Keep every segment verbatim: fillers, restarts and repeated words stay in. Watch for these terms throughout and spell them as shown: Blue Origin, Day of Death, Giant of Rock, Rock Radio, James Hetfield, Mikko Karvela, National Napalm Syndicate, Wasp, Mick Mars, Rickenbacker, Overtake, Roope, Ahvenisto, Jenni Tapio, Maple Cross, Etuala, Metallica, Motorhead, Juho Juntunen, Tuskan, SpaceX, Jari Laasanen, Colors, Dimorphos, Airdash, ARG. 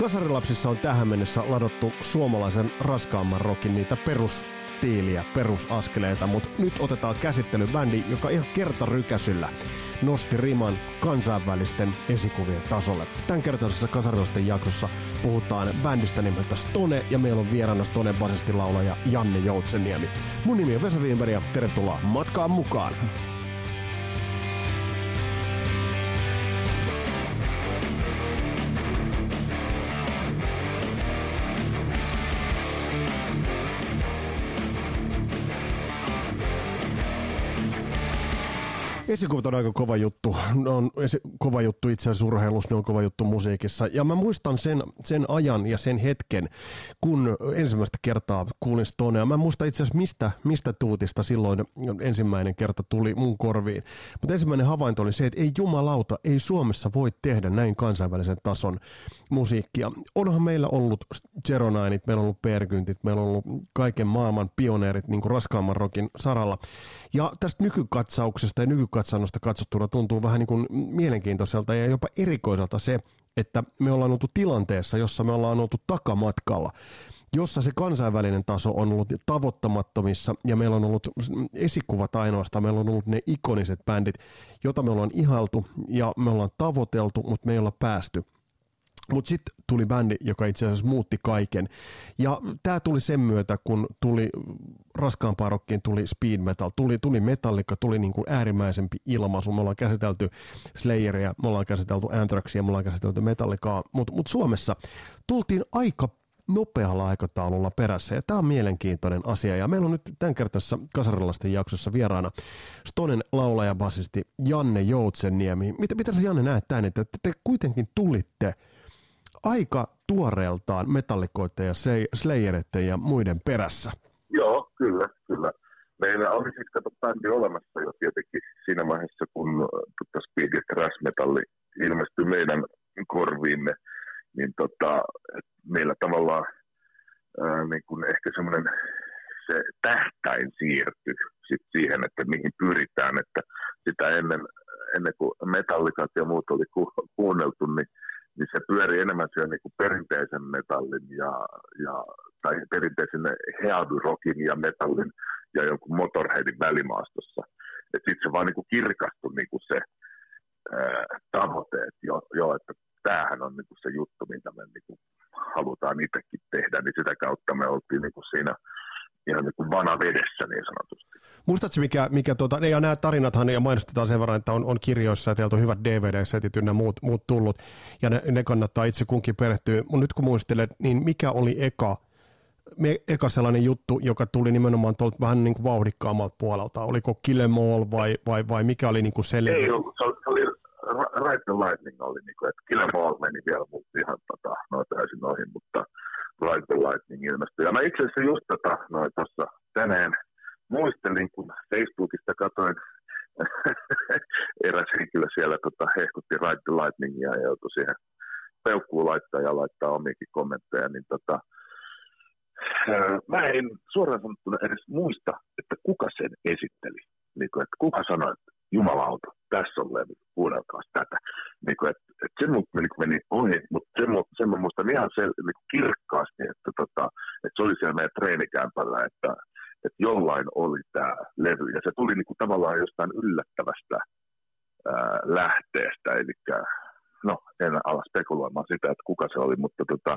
Kasarilapsissa on tähän mennessä ladattu suomalaisen raskaamman rockin niitä perustiiliä, perusaskeleita, mutta nyt otetaan käsittelyyn bändi, joka ihan kertarykäsyllä nosti riman kansainvälisten esikuvien tasolle. Tämän kertaisessa Kasarilasten jaksossa puhutaan bändistä nimeltä Stone, ja meillä on vieraana Stonen basisti laulaja Janne Joutseniemi. Mun nimi on Vesa Wienberg ja tervetuloa matkaan mukaan! Esikuvat on aika kova juttu. Ne on esi- kova juttu itse asiassa urheilussa, ne on kova juttu musiikissa. Ja mä muistan sen, sen ajan ja sen hetken, kun ensimmäistä kertaa kuulin Stonea. Mä en muista itse asiassa mistä, mistä tuutista silloin ensimmäinen kerta tuli mun korviin. Mutta ensimmäinen havainto oli se, että ei jumalauta, ei Suomessa voi tehdä näin kansainvälisen tason musiikkia. Onhan meillä ollut Gero Nineit, meillä on ollut Perkyntit, meillä on ollut kaiken maailman pioneerit niin kuin raskaamman rokin saralla. Ja tästä nykykatsauksesta ja nykykatsauksesta katsannosta katsottuna tuntuu vähän niin kuin mielenkiintoiselta ja jopa erikoiselta se, että me ollaan oltu tilanteessa, jossa me ollaan oltu takamatkalla, jossa se kansainvälinen taso on ollut tavoittamattomissa ja meillä on ollut esikuvat ainoastaan, meillä on ollut ne ikoniset bändit, joita me ollaan ihailtu ja me ollaan tavoiteltu, mutta me ei olla päästy. Mutta sitten tuli bändi, joka itse asiassa muutti kaiken. Ja tämä tuli sen myötä, kun tuli raskaampaan rockiin, tuli speed metal, tuli, tuli Metallica, tuli niinku äärimmäisempi ilmaisu. Me ollaan käsitelty Slayeria, me ollaan käsitelty Anthraxia, me ollaan käsitelty Metallicaa. Mutta mut Suomessa tultiin aika nopealla aikataululla perässä. Ja tämä on mielenkiintoinen asia. Ja meillä on nyt tämän kertaisessa Kasarilasten jaksossa vieraana Stonen laulaja basisti Janne Joutseniemi. Mitä, mitä sä Janne näet tämän, että te kuitenkin tulitte aika tuoreeltaan metallikoiden ja slayereiden ja muiden perässä. Joo, kyllä, kyllä. Meillä oli siis kato bändi olemassa jo tietenkin siinä vaiheessa, kun tota, Speed and Trash metalli ilmestyi meidän korviimme, niin tota, meillä tavallaan ää, niin kun ehkä semmoinen se tähtäin siirtyi sit siihen, että mihin pyritään, että sitä ennen, ennen kuin metallikat ja muut oli ku- kuunneltu, niin niin se pyörii enemmän siellä niin kuin perinteisen metallin ja, ja, tai perinteisen heavy-rockin ja metallin ja jonkun Motorheadin välimaastossa. Sitten se vaan niin kuin kirkastui niin kuin se ää, tavoite, että jo, jo, että tämähän on niin kuin se juttu, mitä me niin kuin halutaan itsekin tehdä, niin sitä kautta me oltiin niin kuin siinä ihan niin kuin vanavedessä niin sanotusti. Muistatko, mikä, mikä tuota, ja nämä tarinathan, ja mainostetaan sen verran, että on, on kirjoissa, ja teiltä on hyvät D V D-setit ynnä muut, muut tullut, ja ne, ne kannattaa itse kunkin perehtyä. Mutta nyt kun muistelet, niin mikä oli eka, me, eka sellainen juttu, joka tuli nimenomaan tuolta vähän niin kuin vauhdikkaammalta puolelta? Oliko Kill 'Em All vai, vai, vai mikä oli niin kuin selin? Ei ollut, se oli, se oli Ride the Lightning oli, niin kuin, että Kill 'Em All meni vielä ihan tota, noin täysin ohi, mutta Ride the Lightning ilmestyi. Ja mä itse asiassa just tota, noin tuossa tänään muistelin, kun Facebookista katsoin, eräs henkilö siellä tota, hehkutti Ride the Lightningia ja joutui siihen peukkuun laittaa ja laittaa omiakin kommentteja, niin tota, öö, mä en suoraan sanottuna edes muista, että kuka sen esitteli. Niin kuin, että kuka sanoi, että jumalauta, tässä on levy, kuunnelkaas tätä. Niin kuin, että, että se mun niin meni ohi, mutta sen, sen mä muistan ihan sel, niin kirkkaasti, että, tota, että se oli siellä meidän treenikämpällä, että että jollain oli tämä levy, ja se tuli niinku tavallaan jostain yllättävästä ää, lähteestä, eli no, en ala spekuloimaan sitä, että kuka se oli, mutta tota,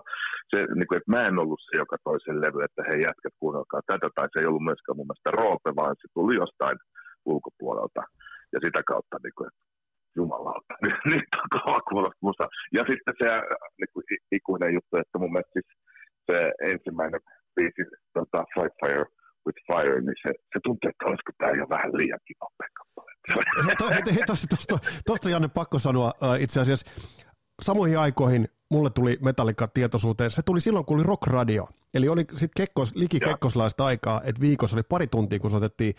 se, niinku, että mä en ollut se, joka toi sen levy, että hei jätkät, kuunnelkaa tätä, tai se ei ollut myöskään mun mielestä Roope, vaan se tuli jostain ulkopuolelta, ja sitä kautta, niinku, että jumalauta, nyt on kova kuulosta musta. Ja sitten se niinku, ikuinen juttu, että mun mielestä siis se ensimmäinen biisi, tota, Fire Fire with Fire, niin se, se tuntuu, että olisiko tämä jo vähän liiankin nopea kappale. Tuosta Janne pakko sanoa uh, itse asiassa. Samoihin aikoihin mulle tuli Metallica tietoisuuteen. Se tuli silloin, kun oli Rock Radio. Eli oli sit kekkos, liki kekkoslaista aikaa, että viikossa oli pari tuntia, kun se otettiin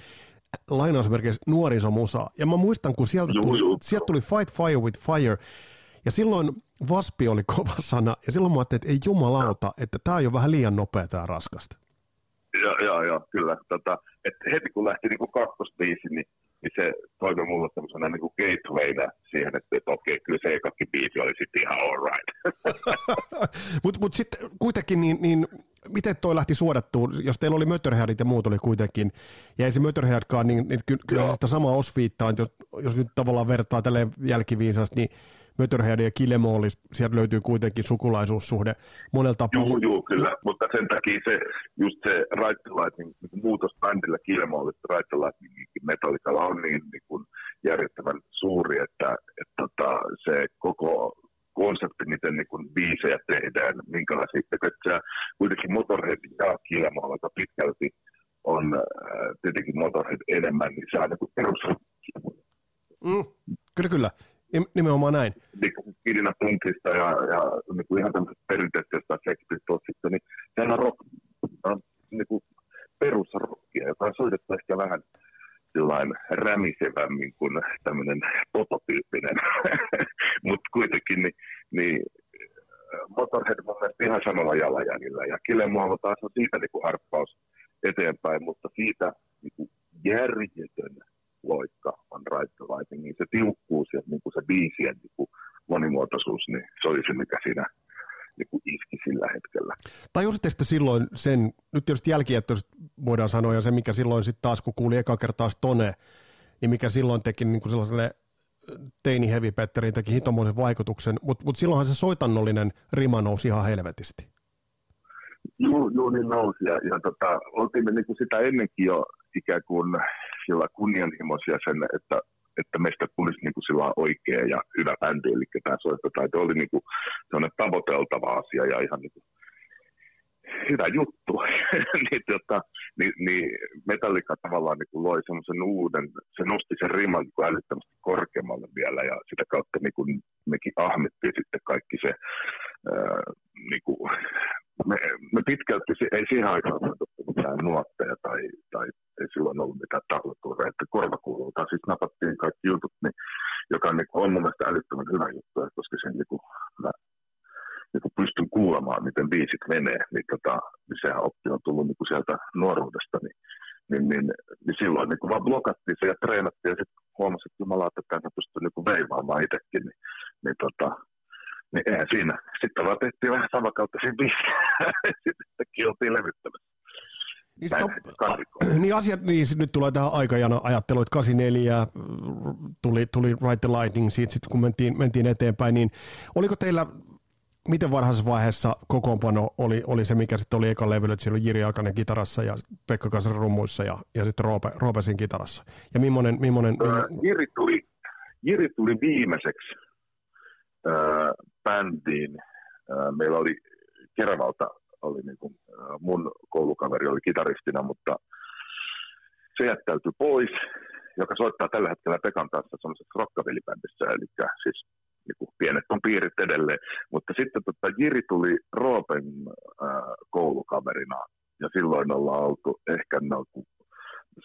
lainausmerkeissä nuorisomusaa. Ja mä muistan, kun sieltä tuli, juu, juu. sieltä tuli Fight Fire with Fire. Ja silloin Wasp oli kova sana. Ja silloin mä ajattelin, että ei jumalauta, että tämä on jo vähän liian nopea tämä raskasta. Joo, joo, joo, kyllä. Tota, et heti kun lähti niinku kakkosbiisi, niin, niin se toimi mulle semmoisena niin kuin gatewayna siihen, että okei, kyllä se ekakki biisi oli sitten ihan all right. Mutta mut sitten kuitenkin, niin, niin miten toi lähti suodattuun, jos teillä oli Motorheadit ja muut oli kuitenkin, ja ei se Motorheadkaan, niin, niin ky- kyllä sitä samaa osviittaa, että jos, jos nyt tavallaan vertaa tälleen jälkiviisaasti, niin Motorhead ja Kill 'Em All, sieltä löytyy kuitenkin sukulaisuussuhde monella tapaa. Joo, joo, kyllä, mutta sen takia se, just se Ride the Lightning, niin muutos bändillä Kill 'Em All, että Ride the Lightningkin Metallicalla on niin, niin kuin järjettävän suuri, että, että, että se koko konsepti, miten niin kuin biisejä tehdään, minkälaisia, että kuitenkin Motorhead ja Kill 'Em All aika pitkälti on tietenkin Motorhead enemmän, niin se on niin kuin perus. Mm, kyllä, kyllä. Nimenomaan näin. Kidina punkista ja, ja niin kuin ihan tämmöiset perinteisestä seksuaalista, niin sehän on rock, on niin kuin perusrockia, joka soitetaan ehkä vähän sellainen rämisevämmin kuin tämmöinen pototyyppinen, mutta kuitenkin niin, niin Motorhead on ihan samalla jalanjäljellä ja Kill 'Em All taas on siitä niin kuin harppaus eteenpäin, mutta siitä niin kuin järjetön loikka on Ride the Lightning, niin se tiukkuus ja niin se biisien niin monimuotoisuus, niin se oli se, mikä siinä niin iski sillä hetkellä. Tajusitte sitten silloin sen, nyt tietysti jälkijättöisesti voidaan sanoa, ja se mikä silloin sitten taas, kun kuuli eka kertaa Stone, niin mikä silloin teki niin sellaiselle teini heavy Petteriin teki hitomoisen vaikutuksen, mutta mut silloinhan se soitannollinen rima nousi ihan helvetisti. Joo, joo niin nousi, ja, ja tota, oltiin me niin sitä ennenkin jo ikään kuin sillä kunnianhimoisia sen, että, että meistä tulisi niin kuin sillä oikea ja hyvä bändi, eli tämä soittotaito oli niin kuin sellainen tavoiteltava asia ja ihan niin kuin hyvä juttu. niin, tota, niin, niin Metallica tavallaan niin kuin loi semmoisen uuden, se nosti sen riman niin kuin älyttömästi korkeammalle vielä ja sitä kautta niin kuin mekin ahmettiin sitten kaikki se, ää, niin kuin, me, me pitkälti, ei siihen aikaan ole mitään nuotteja tai, tai ei silloin ollut mitään taulutuureja, että korvakuulultaan siis napattiin kaikki jutut, niin, joka on, niin kuin, on mun mielestä älyttömän hyvä juttu, koska sen niin kuin, mä niin kuin pystyn kuulemaan, miten biisit menee, niin, tota, niin sehän oppi on tullut niin kuin sieltä nuoruudesta, niin, niin, niin, niin silloin niin kuin vaan blokattiin se ja treenattiin ja sitten huomasin, että jumala, että tämä pystyy niin kuin veivaamaan itsekin, niin, niin tota, niin eihän siinä. Sitten vaan tehtiin vähän samankaltaisia biisiä. Sittenkin oltiin levyttämässä. Niin, on, niin, asiat, niin nyt tulee tähän aikajana ajattelu, että kahdeksankymmentäneljä tuli, tuli Ride the Lightning, siitä sitten kun mentiin, mentiin eteenpäin, niin oliko teillä, miten varhaisessa vaiheessa kokoonpano oli, oli se, mikä sitten oli ekan levyllä, että siellä oli Jiri Jalkanen kitarassa ja Pekka Kansan rummuissa ja, ja sitten Roope, Roope siinä kitarassa. Ja millainen... millainen öö, Jiri, tuli, Jiri tuli viimeiseksi öö, bändiin. Öö, meillä oli Keravalta... Oli niin kuin, mun koulukaveri oli kitaristina, mutta se jättäytyi pois, joka soittaa tällä hetkellä Pekan kanssa semmoisessa rockabilly-bändissä, eli siis niin kuin pienet on piirit edelleen. Mutta sitten tota, Jiri tuli Roopen äh, koulukaverina, ja silloin ollaan oltu ehkä, no,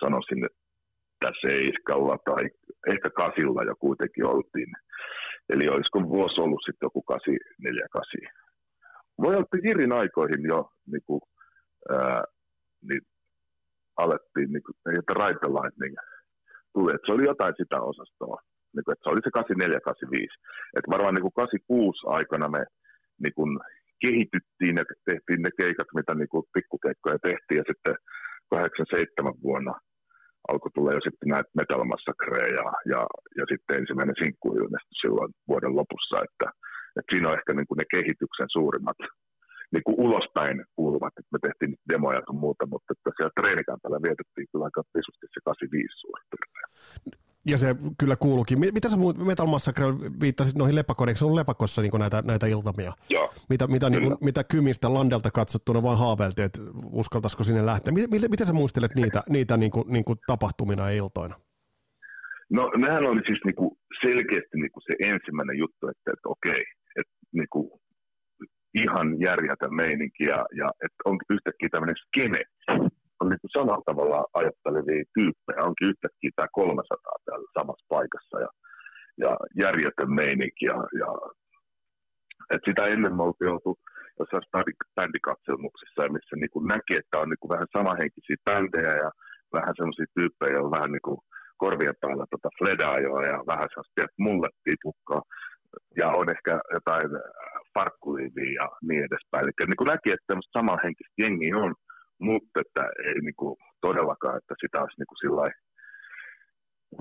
sanoisin, että seiskalla tai ehkä kasilla jo kuitenkin oltiin. Eli olisiko vuosi ollut sitten joku kasi, neljä kasi. Voi olla, että Jirin aikoihin jo niin kuin, ää, niin alettiin, niin kuin, että Ride the Lightning tuli, että se oli jotain sitä osastoa, niin kuin, että se oli se kahdeksankymmentäneljä kahdeksankymmentäviisi. Että varmaan niin kuin kahdeksankymmentäkuusi aikana me niin kuin, kehityttiin ja tehtiin ne keikat, mitä niin kuin, pikkukeikkoja tehtiin, ja sitten kahdeksankymmentäseitsemän vuonna alkoi tulla jo sitten näitä Metal Massacreja ja, ja, ja sitten ensimmäinen sinkku ilmestyi silloin vuoden lopussa, että Et siinä on ehkä niinku ne kehityksen suurimmat niinku ulospäin kuuluvat, että me tehtiin demoja ja muuta, mutta että siellä treenikämpällä vietettiin kyllä aika visusti se kahdeksankymmentäviisi suurin piirtein. Ja se kyllä kuulukin. Mitä sä Metal Massacrella viittasit noihin lepakoneiksi? On lepakossa niinku näitä, näitä iltamia? Joo. Mitä, mitä, niinku, mitä Kymistä Landelta katsottuna vaan haaveiltiin, että uskaltaisiko sinne lähteä? Miten, miten sä muistelet niitä, niitä niinku, niinku tapahtumina ja iltoina? No nehän oli siis niinku selkeästi niinku se ensimmäinen juttu, että, että okei, että niinku ihan järjätä meininki ja, ja että onkin yhtäkkiä tämmöinen skene, on niinku samalla tavalla ajattelevia tyyppejä, onkin yhtäkkiä tämä kolmesataa täällä samassa paikassa ja, ja järjätä meininki ja, ja että sitä ennen me oltiin oltu jossain bändikatselmuksissa ja missä niinku näki, että on niinku vähän samanhenkisiä bändejä ja vähän semmoisia tyyppejä, joilla on vähän niinku korvien päällä tota Fledaa jo ja vähän sellaista, että mulle tipukkaa. Ja on ehkä jotain farkkuliiviä ja niin edespäin. Eli niin kuin näki, että tämmöistä samanhenkistä jengiä on, mutta että ei niin kuin todellakaan, että sitä olisi niin kuin sillai,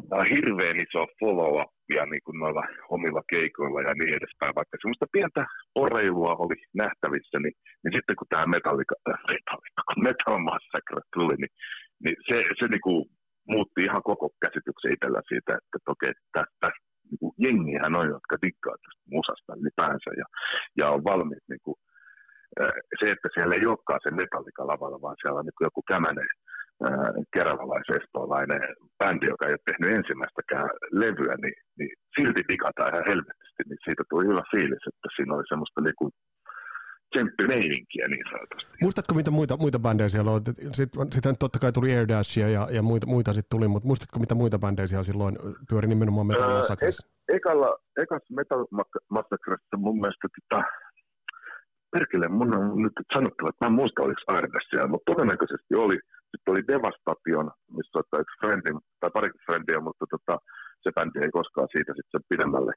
tämä on hirveän iso follow-upia niin kuin noilla omilla keikoilla ja niin edespäin. Vaikka semmoista pientä oreilua oli nähtävissä, niin, niin sitten kun tämä Metallica, Metallica, Metal Massacre tuli, niin, niin se, se niin kuin muutti ihan koko käsityksen itsellä siitä, että okei, tästä niin kuin jengihän on, jotka dikkaa tästä musasta ylipäänsä ja, ja on valmiit. Niin kuin, se, että siellä ei olekaan se Metallica lavalla, vaan siellä on niin kuin joku kämänen keravalaisestolainen bändi, joka ei ole tehnyt ensimmäistäkään levyä, niin, niin silti digataan ihan helvetisti, niin siitä tuli hyvä fiilis, että siinä oli semmoista niinku tsemppimeininkiä niin sanotusti. Muistatko, mitä muita, muita bändejä siellä oli? Sitten, sitten totta kai tuli Airdashia ja, ja muita, muita sitten tuli, mutta muistatko, mitä muita bändejä siellä silloin pyöri nimenomaan Metal Massacressa? Öö, ekalla, ekassa Metal Massacressa mun mielestä tota... Perkele, mun on nyt sanottava, että mä en muista, oliko Airdash siellä, mutta todennäköisesti oli. Sitten oli Devastation, missä oli yksi frendi, tai parikin frendiä, mutta tota, se bändi ei koskaan siitä sitten pidemmälle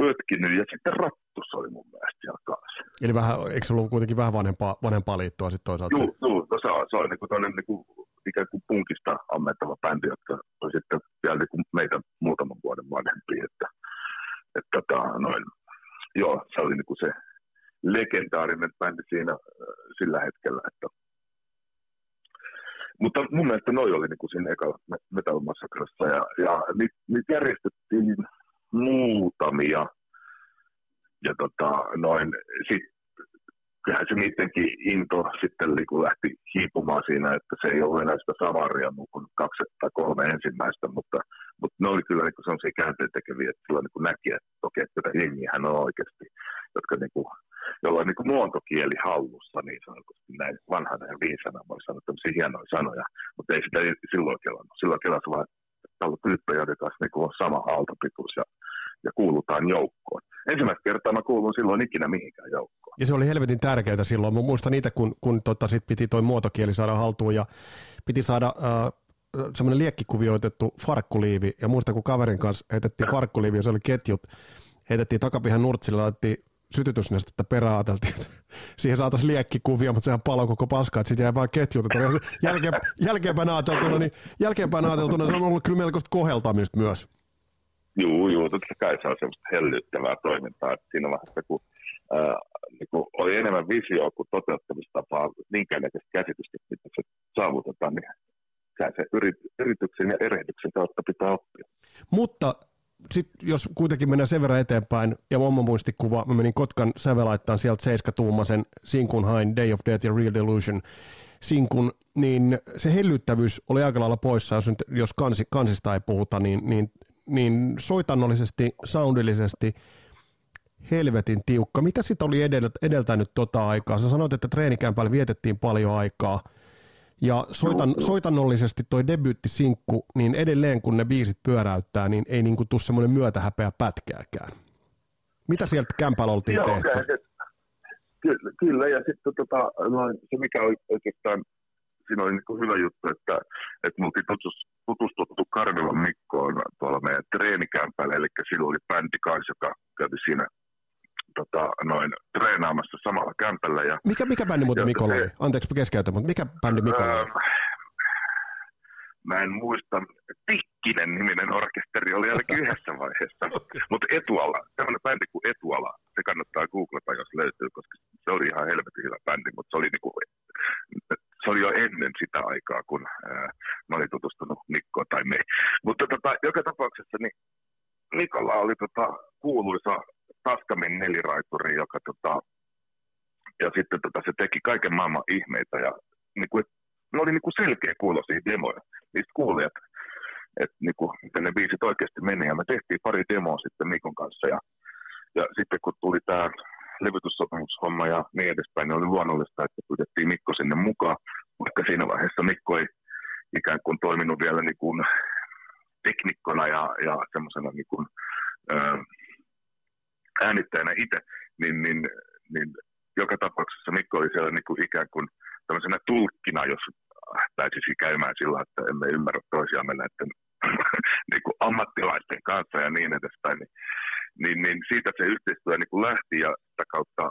pötkinyt. Ja sitten Rattus oli mun mielestä siellä kanssa. Eli vähän, eikö se ollut kuitenkin vähän vanhempaa, vanhempaa liittoa sitten toisaalta? Joo, joo, no se on, se on niin kuin toinen niin kuin, ikään kuin punkista ammentava bändi, jotka on sitten vielä niin kuin meitä muutaman vuoden vanhempia. Että, että, että, noin, joo, se oli niin kuin se legendaarinen bändi siinä sillä hetkellä, että mutta mun mielestä noi oli niin kuin siinä ekalla Metal Massacressa, ja, ja niitä niit järjestettiin muutamia, ja tota, noin, sit, kyllähän se niidenkin into sitten liku lähti hiipumaan siinä, että se ei ollut enää sitä savaria kuin kaksi tai kolme ensimmäistä, mutta, mutta ne oli kyllä niin sellaisia käänteen tekeviä, että kyllä niin näki, että okei, että tätä jengiähän on oikeasti, jotka niin kuin, jolla on niin luontokieli hallussa, niin sanotusti näin vanhana ja viisana voi sanoa tämmöisiä hienoja sanoja, mutta ei sitä silloin kelannut. Silloin kelasi vaan, että on tyyppejä, joiden kanssa niin on sama aaltopituus ja, ja kuulutaan joukkoon. Ensimmäistä kertaa mä kuulun silloin ikinä mihinkään joukkoon. Ja se oli helvetin tärkeää silloin. Mä muistan niitä, kun, kun tota sit piti toi muotokieli saada haltuun ja piti saada... Äh... semmoinen liekkikuvioitettu farkkuliivi, ja muista kun kaverin kanssa heitettiin farkkuliivi, ja se oli ketjut, heitettiin takapihan nurtsille, laitettiin sytytysnestettä perään, ajateltiin, että siihen saataisiin liekkikuvia, mutta sehän paloi koko paskaa, että siitä jäi vaan ketjut. Jälkeen, jälkeenpäin ajateltuna, niin jälkeenpäin ajateltuna se on ollut kyllä melkoista koheltamista myös. Joo, joo, totta kai se on semmoista hellyttävää toimintaa, että siinä vaiheessa, kun Äh, niin oli enemmän visioa kuin toteuttamistapaa, minkäänlaista käsitystä, mitä se saavutetaan, niin se yrityksen ja erehdyksen kautta pitää oppia. Mutta sitten jos kuitenkin mennään sen verran eteenpäin, ja oma muistikuva, mä menin Kotkan sävelaittaan sieltä seiskatuumasen sinkun hain Day of Death ja Real Delusion sinkun, niin se hellyttävyys oli aika lailla poissa, jos, jos kansi, kansista ei puhuta, niin, niin, niin soitannollisesti, soundillisesti helvetin tiukka. Mitä sitten oli edeltänyt tota aikaa? Sä sanoit, että treenikämpällä vietettiin paljon aikaa. Ja soitan, soitannollisesti toi debyyttisinkku, niin edelleen kun ne biisit pyöräyttää, niin ei niinku tule semmoinen myötähäpeä pätkääkään. Mitä sieltä kämpällä oltiin Joo, tehty? Okay. Kyllä, kyllä, ja sitten tota, no, se mikä oli oikeastaan, siinä oli niinku hyvä juttu, että, että me oltiin tutustuttu Karvilan Mikkoon tuolla meidän treenikämpällä, eli silloin oli bändi kanssa, joka kävi siinä Tota, noin, treenaamassa samalla kämpällä. Ja, mikä, mikä bändi muuten Mikolla oli? Anteeksi keskeytän, mutta mikä bändi Mikolla öö, oli? Mä en muista. Tikkinen niminen orkesteri oli ainakin yhdessä vaiheessa. Okay. Mutta Etuala, tämmöinen bändi kuin Etuala, se kannattaa googlata, jos löytyy, koska se oli ihan helvetin hyvä bändi, mutta se oli, niinku, se oli jo ennen sitä aikaa, kun ää, mä olin tutustunut Mikkoon tai me. Mutta tota, joka tapauksessa niin Mikolla oli tota, kuuluisa Tascamin neliraituri, joka tota, ja sitten tota, se teki kaiken maailman ihmeitä, ja niinku, et, ne oli niinku selkeä kuuloisia demoja, niistä kuuli, että et, niinku, miten ne biisit oikeasti meni, ja me tehtiin pari demoa sitten Mikon kanssa, ja, ja sitten kun tuli tämä levytyssopimushomma ja niin edespäin, niin oli luonnollista, että pyydettiin Mikko sinne mukaan, vaikka siinä vaiheessa Mikko ei ikään kuin toiminut vielä niinku teknikkona ja, ja semmoisena niinku, öö, äänittäjänä itse, niin, niin, niin joka tapauksessa Mikko oli siellä niin kuin ikään kuin tämmöisenä tulkkina, jos pääsisi käymään sillä, että emme ymmärrä toisiaan mennä, että niin kuin ammattilaisten kanssa ja niin edespäin, niin, niin, niin siitä se yhteistyö niin kuin lähti ja sitä kautta,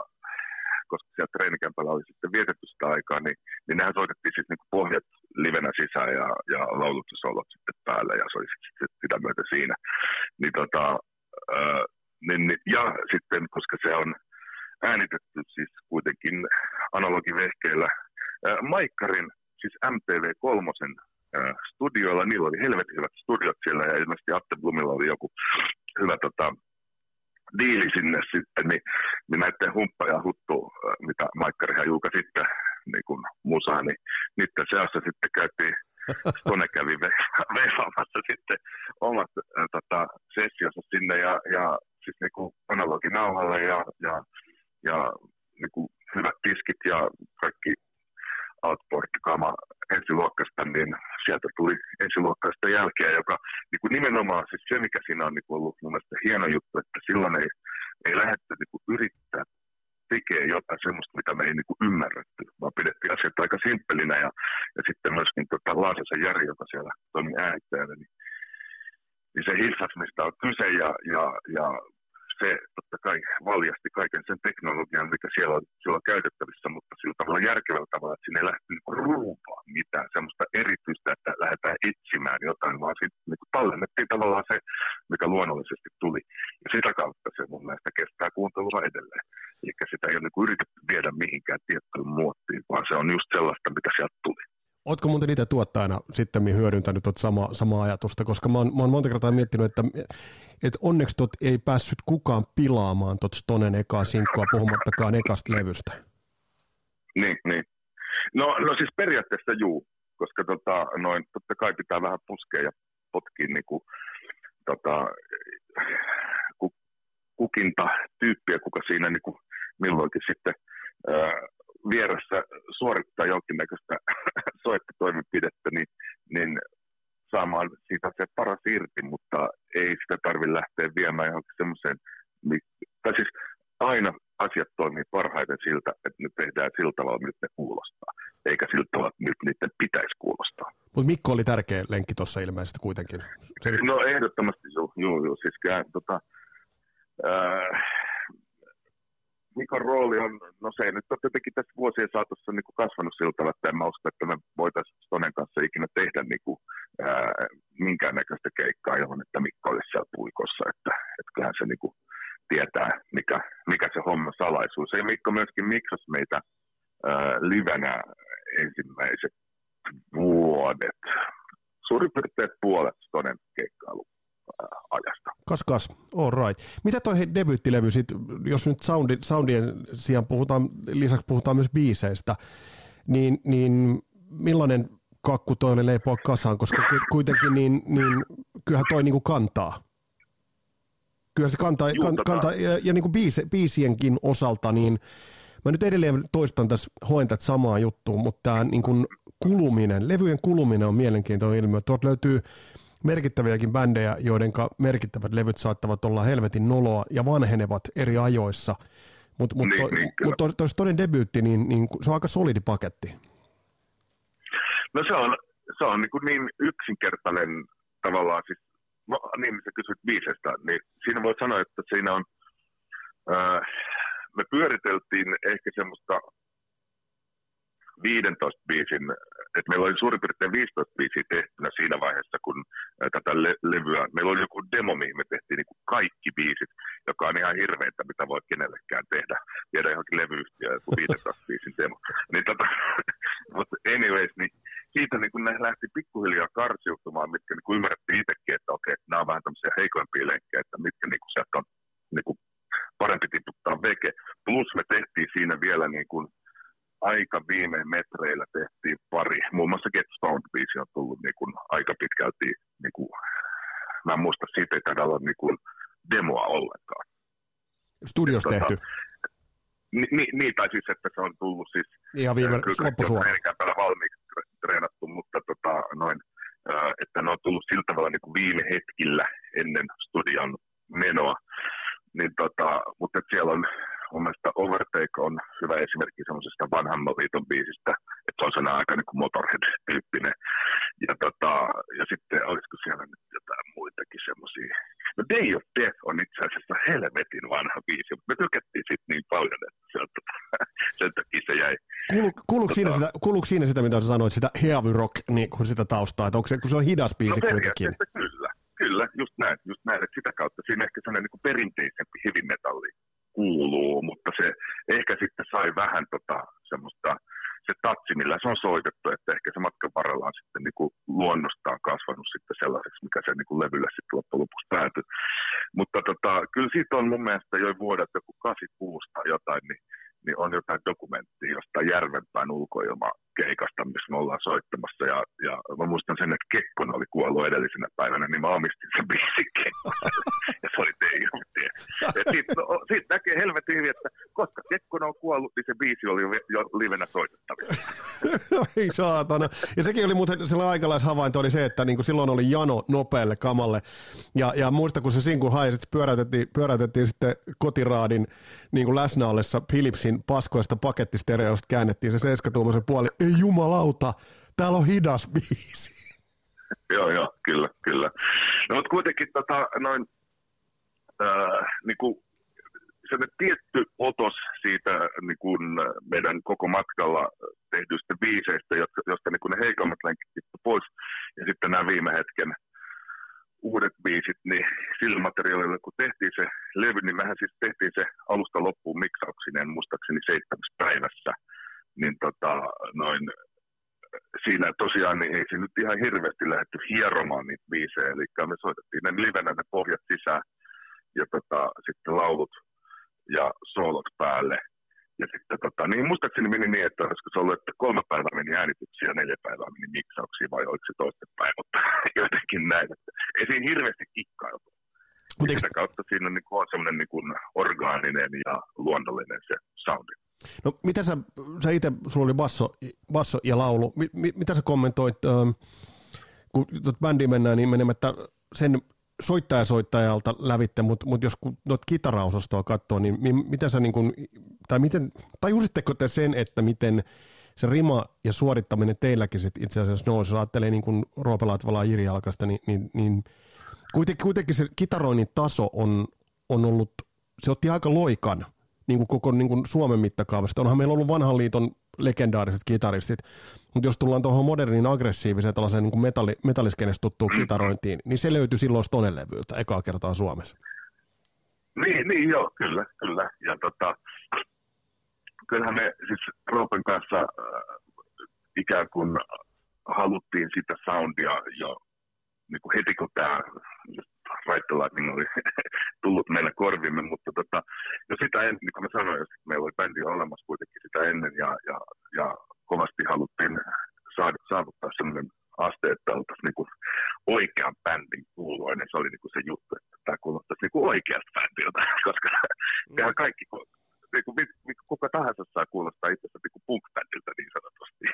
koska siellä treenikämpällä oli sitten vietetty sitä aikaa, niin, niin nehän soitettiin sitten niin kuin pohjat livenä sisään ja, ja laulut ja solot sitten päällä ja se oli sitten sitä myötä siinä. Niin, tota, äh, niin, ja sitten, koska se on äänitetty siis kuitenkin analogivehkeillä äh, Maikkarin, siis M T V Kolmosen äh, studioilla, niillä oli helvetin hyvät studiot siellä ja ilmeisesti Atte Blumilla oli joku hyvä tota, diili sinne sitten, niin, niin näiden humppa ja huttu, äh, mitä Maikkarihan julkaisi sitten niin kuin musaa, niin niiden seassa sitten käytiin, Stone kävi veivaamassa sitten omat äh, tota, sessionsa sinne ja, ja siis niin kuin analoginauhalle ja, ja, ja niin kuin hyvät diskit ja kaikki outboard-kama ensiluokkaista, niin sieltä tuli ensiluokkaista jälkeä, joka niin kuin nimenomaan siis se, mikä siinä on niin kuin ollut mun mielestä hieno juttu, että silloin ei, ei lähdetty niin kuin yrittää tekemään jotain sellaista, mitä me ei niin kuin ymmärretty, vaan pidettiin asiat aika simppelinä. Ja, ja sitten myöskin tota Laasasen Jari, joka siellä toimi äänittäjänä, niin, niin se hissas, mistä on kyse, ja, ja, ja se totta kai valjasti kaiken sen teknologian, mikä siellä on, siellä on käytettävissä, mutta sillä tavalla järkevällä tavalla, että siinä ei lähtenyt niinku ruuvaa mitään semmoista erityistä, että lähdetään etsimään jotain, vaan sitten niinku tallennettiin tavallaan se, mikä luonnollisesti tuli. Ja sitä kautta se mun mielestä kestää kuuntelua edelleen. Eli sitä ei ole niinku yritetty viedä mihinkään tiettyyn muottiin, vaan se on just sellaista, mitä sieltä tuli. Ootko muuten niitä tuottajana sittemmin hyödyntänyt tuota sama, samaa ajatusta, koska mä oon, mä oon monta kertaa miettinyt, että, että onneksi tuot ei päässyt kukaan pilaamaan tuota Stonen ekaa sinkkua, puhumattakaan ekasta levystä. Niin, niin. No, no siis periaatteessa juu, koska tota, noin, totta kai pitää vähän puskea ja potkia niin kuin, tota, ku, kukinta tyyppiä, kuka siinä niin kuin milloinkin sitten... Ää, vieressä suorittaa jonkinnäköistä soittotoimenpidettä, niin, niin saamaan siitä se paras irti, mutta ei sitä tarvitse lähteä viemään johonkin semmoiseen, tai siis aina asiat toimii parhaiten siltä, että nyt tehdään sillä tavalla, miltä ne kuulostaa, eikä sillä tavalla, miltä niiden pitäisi kuulostaa. Mutta Mikko oli tärkeä lenkki tuossa ilmeisesti kuitenkin. Se... No ehdottomasti, joo, joo, joo siis kään, tota... Äh... Mikon rooli on, no se ei nyt ole tietenkin tässä vuosien saatossa niin kuin kasvanut sillä tavalla, että en mä usko, että me voitaisiin Stonen kanssa ikinä tehdä niin kuin, ää, minkäännäköistä keikkaa ilman, että Mikko olisi siellä puikossa, että et kyllähän se niin kuin tietää, mikä, mikä se homma salaisuus. Ja Mikko myöskin miksasi meitä ää, livenä ensimmäiset vuodet, suurin piirtein puolet Stonen keikkailu. Ajasta. Kas, kas. All right. Mitä toi debyyttilevy sit, jos nyt soundi, soundien sijaan puhutaan, lisäksi puhutaan myös biiseistä, niin, niin millainen kakku toi oli leipoa kasaan, koska kuitenkin niin, niin kyllähän toi niinku kantaa. Kyllähän se kantaa, kan, kantaa ja, ja niinku biise, biisienkin osalta, niin mä nyt edelleen toistan tässä, hoen tätä samaa juttua, mutta tää niinku kuluminen, levyjen kuluminen on mielenkiintoinen ilmiö. Tuolta löytyy merkittäviäkin bändejä, joiden merkittävät levyt saattavat olla helvetin noloa ja vanhenevat eri ajoissa. Mutta mut niin, to, niin, mut to, to, toinen debyytti, niin, niin se on aika solidi paketti. No se on, se on niin, niin yksinkertainen tavallaan, siis, no, niin sä kysyt biisestä, niin siinä voi sanoa, että siinä on, äh, me pyöriteltiin ehkä semmoista viidentoista biisin, että meillä oli suurin piirtein viisitoista biisiä tehtynä siinä vaiheessa, kun tätä le- levyä, meillä oli joku demo, mihin me tehtiin niin kuin kaikki biisit, joka on ihan hirveintä, mitä voi kenellekään tehdä, viedä johonkin levyyhtiöön, joku viidentoista biisin demo. Niin tota, mutta anyways, niin siitä niin kun lähti pikkuhiljaa karsiutumaan, mitkä niin kuin ymmärrettiin itsekin, että okei, okay, nämä on vähän tämmöisiä heikoimpia lenkkejä, että mitkä niin kuin sieltä on niin kuin parempi tiputtaa veke. Plus me tehtiin siinä vielä niin kuin aika viimein metreillä tehtiin pari. Muun muassa Get Stoned-biisi on tullut niin kuin aika pitkälti, niin kuin, mä en muista, siitä ei taida olla niin kuin demoa ollenkaan. Studios ja, tehty? Tota, niin, ni, ni, tai siis, että se on tullut siis ihan viime loppusuoraan valmiiksi treenattu, mutta tota, noin, että ne on tullut sillä tavalla niin kuin viime hetkillä ennen studion menoa. Niin, tota, mutta siellä on mun mielestä Overtake on hyvä esimerkki semmoisesta vanhan liiton biisistä, että toisena aikana kuin Motorhead-tyyppinen. Ja, tota, ja sitten olisiko siellä nyt jotain muitakin semmoisia. No Day of Death on itse asiassa helvetin vanha biisi, mutta me tykättiin siitä niin paljon, että se on, tota, sen takia se jäi. Kuuluuko tota, siinä, siinä sitä, mitä sä sanoit, sitä heavy rock, niin kuin sitä taustaa, että onko se, kun se on hidas biisi no, kuitenkin? Kyllä, kyllä, just näin, just näin, että sitä kautta siinä ehkä sellainen niin kuin perinteisempi heavy metalli kuuluu, mutta se ehkä sitten sai vähän tota, semmoista, se tatsi, millä se on soitettu, että ehkä se matkan varrella on sitten niin kuin luonnostaan kasvanut sitten sellaiseksi, mikä se niin kuin levyllä sitten loppujen lopuksi päätyi. Mutta tota, kyllä siitä on mun mielestä jo vuodet joku kahdeksankymmentäkuusi tai jotain, niin, niin on jotain dokumenttia jostain Järvenpään ulkoilmakeikasta, missä me ollaan soittamassa. Ja, ja mä muistan sen, että Kekkonen oli kuollut edellisenä päivänä, niin mä omistin sen biisin Kekkoselle. Ja se oli Day of Death. Siitä, no, siitä näkee helvetin hyvin, että koska Kekkonen on kuollut, niin se biisi oli jo livenä soitettavissa. Ei saatana. Ja sekin oli muuten sellainen aikalaishavainto oli se, että niin kuin silloin oli jano nopealle kamalle. Ja, ja muista, kun se sinkun hae, sitten pyöräytettiin, pyöräytettiin sitten kotiraadin niin kuin läsnä ollessa Philipsin paskoista pakettistereosta, käännettiin se seiskatuumaisen puoli. Ei jumalauta, täällä on hidas biisi. Joo, joo, kyllä, kyllä. No, mutta kuitenkin tota, noin... Äh, niinku, sellainen tietty otos siitä niinku, meidän koko matkalla tehdyistä biiseistä, jotka, josta niinku, ne heikommat lenkit tippui pois, ja sitten nämä viime hetken uudet biisit, niin sillä materiaalilla, kun tehtiin se levy, niin mehän siis tehtiin se alusta loppuun miksauksineen, muistaakseni seitsemässä päivässä, niin tota, noin, siinä tosiaan niin ei se nyt ihan hirveästi lähdetty hieromaan niitä biisejä, eli me soitettiin ne livenä ne pohjat sisään, ja tota, sitten laulut ja soolot päälle. Ja sitten tota, niin muistaakseni meni niin, että olisiko se ollut, että kolme päivää meni äänityksiä ja neljä päivää meni miksauksia, vai oliko se toista päivää, mutta jotenkin näin. Että ei siinä hirveästi kikkailtu. Mutta sitä kautta siinä on, niin kuin, on sellainen niin kuin orgaaninen ja luonnollinen se soundi. No mitä sä, sä itse, sulla oli basso, basso ja laulu, mi, mi, mitä sä kommentoit, ähm, kun bändiin mennään, niin menemättä sen... soittaja soittajalta lävitte, mutta mut jos noita kitaraosastoa katsoo, niin mitä sä niin kun, tai miten, tajusitteko te sen, että miten se rima ja suorittaminen teilläkin sit itse asiassa nousi, jos ajattelee niin kun Roope Laatvalaa Jiri Jalkasta, niin, niin, niin kuitenkin, kuitenkin se kitaroinnin taso on, on ollut, se otti aika loikan niin kun koko niin kun Suomen mittakaavasta. Onhan meillä ollut vanhan liiton legendaariset kitaristit, mutta jos tullaan tuohon moderniin aggressiiviseen tällaiseen niin metalli, metalliskenessä tuttuun kitarointiin, niin se löytyi silloin Stone-levyltä ekaa kertaa Suomessa. Niin, niin joo, kyllä, kyllä. Ja tota, kyllähän me siis Roopen kanssa äh, ikään kuin haluttiin sitä soundia jo niin kuin heti kun tämä Ride the Lightning oli tullut meillä korvimme, mutta tota, jo sitä ennen, niin kuin mä sanoin, että meillä oli bändi olemassa kuitenkin sitä ennen, ja, ja, ja kovasti haluttiin saada, saavuttaa sellainen aste, että oltaisiin niin kuin oikean bändin kuuluinen, se oli niin kuin se juttu, että tämä kuulostaisi niin kuin oikeasta bändiltä, koska mm. kaikki, niin kuin, kuka tahansa saa kuulostaa itse asiassa niin kuin punk-bändiltä niin sanotusti.